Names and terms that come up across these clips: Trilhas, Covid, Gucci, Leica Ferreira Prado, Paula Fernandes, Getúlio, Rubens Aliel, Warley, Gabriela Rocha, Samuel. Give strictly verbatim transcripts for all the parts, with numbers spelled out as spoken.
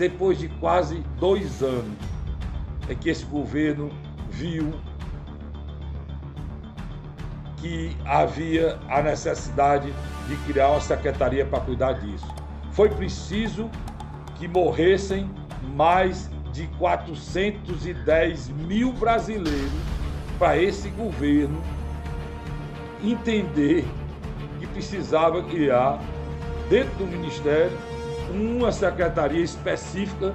depois de quase dois anos, é que esse governo viu que havia a necessidade de criar uma secretaria para cuidar disso. Foi preciso que morressem mais de quatrocentos e dez mil brasileiros para esse governo entender que precisava criar, dentro do Ministério, uma secretaria específica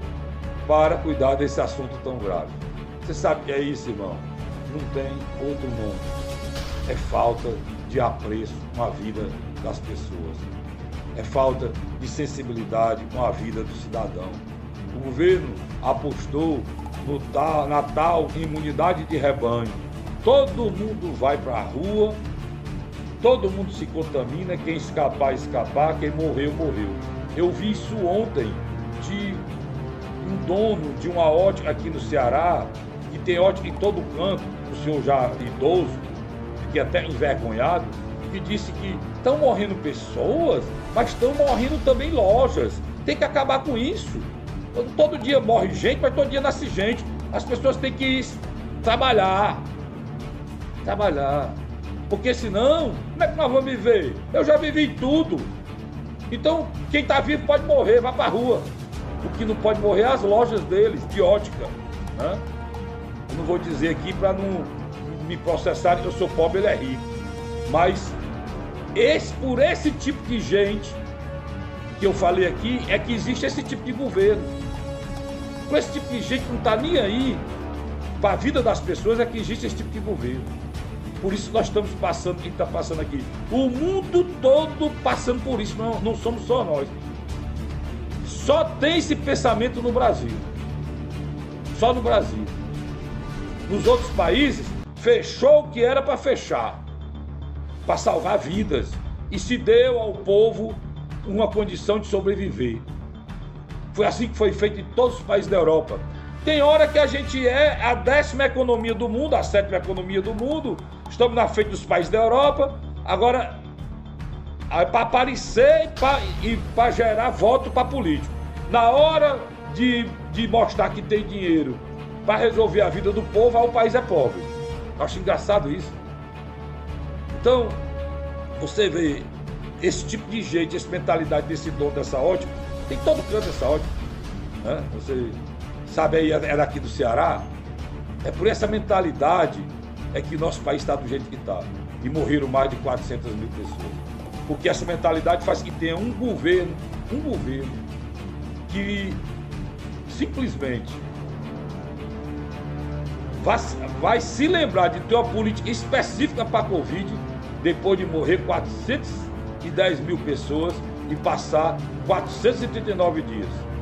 para cuidar desse assunto tão grave. Você sabe o que é isso, irmão? Não tem outro nome. É falta de apreço com a vida das pessoas. É falta de sensibilidade com a vida do cidadão. O governo apostou no tal, na tal imunidade de rebanho. Todo mundo vai para a rua, todo mundo se contamina, quem escapar, escapar, quem morreu, morreu. Eu vi isso ontem de um dono de uma ótica aqui no Ceará, que tem ótica em todo canto, o senhor já idoso, que até envergonhado, que disse que estão morrendo pessoas, mas estão morrendo também lojas. Tem que acabar com isso. Todo dia morre gente, mas todo dia nasce gente. As pessoas têm que trabalhar. Trabalhar. Porque senão, como é que nós vamos viver? Eu já vivi tudo. Então, quem está vivo pode morrer, vai para a rua. O que não pode morrer é as lojas deles, de ótica. Né? Eu não vou dizer aqui para não me processarem, eu sou pobre, ele é rico. Mas esse, por esse tipo de gente que eu falei aqui, é que existe esse tipo de governo. Por esse tipo de gente que não está nem aí para a vida das pessoas, é que existe esse tipo de governo. Por isso nós estamos passando, o que está passando aqui? O mundo todo passando por isso, não, não somos só nós. Só tem esse pensamento no Brasil. Só no Brasil. Nos outros países, fechou o que era para fechar, para salvar vidas, e se deu ao povo uma condição de sobreviver. Foi assim que foi feito em todos os países da Europa. Tem hora que a gente é a décima economia do mundo, a sétima economia do mundo, estamos na frente dos países da Europa, agora para aparecer e para gerar voto para político. Na hora de, de mostrar que tem dinheiro para resolver a vida do povo, aí o país é pobre. Eu acho engraçado isso. Então, você vê esse tipo de gente, essa mentalidade desse dono dessa ótica, tem todo canto dessa ótica. Né? Você sabe aí, é daqui do Ceará. É por essa mentalidade é que nosso país está do jeito que está. E morreram mais de quatrocentas mil pessoas. Porque essa mentalidade faz que tenha um governo, um governo, que simplesmente vai se lembrar de ter uma política específica para a Covid, depois de morrer quatrocentas e dez mil pessoas e passar quatrocentos e trinta e nove dias.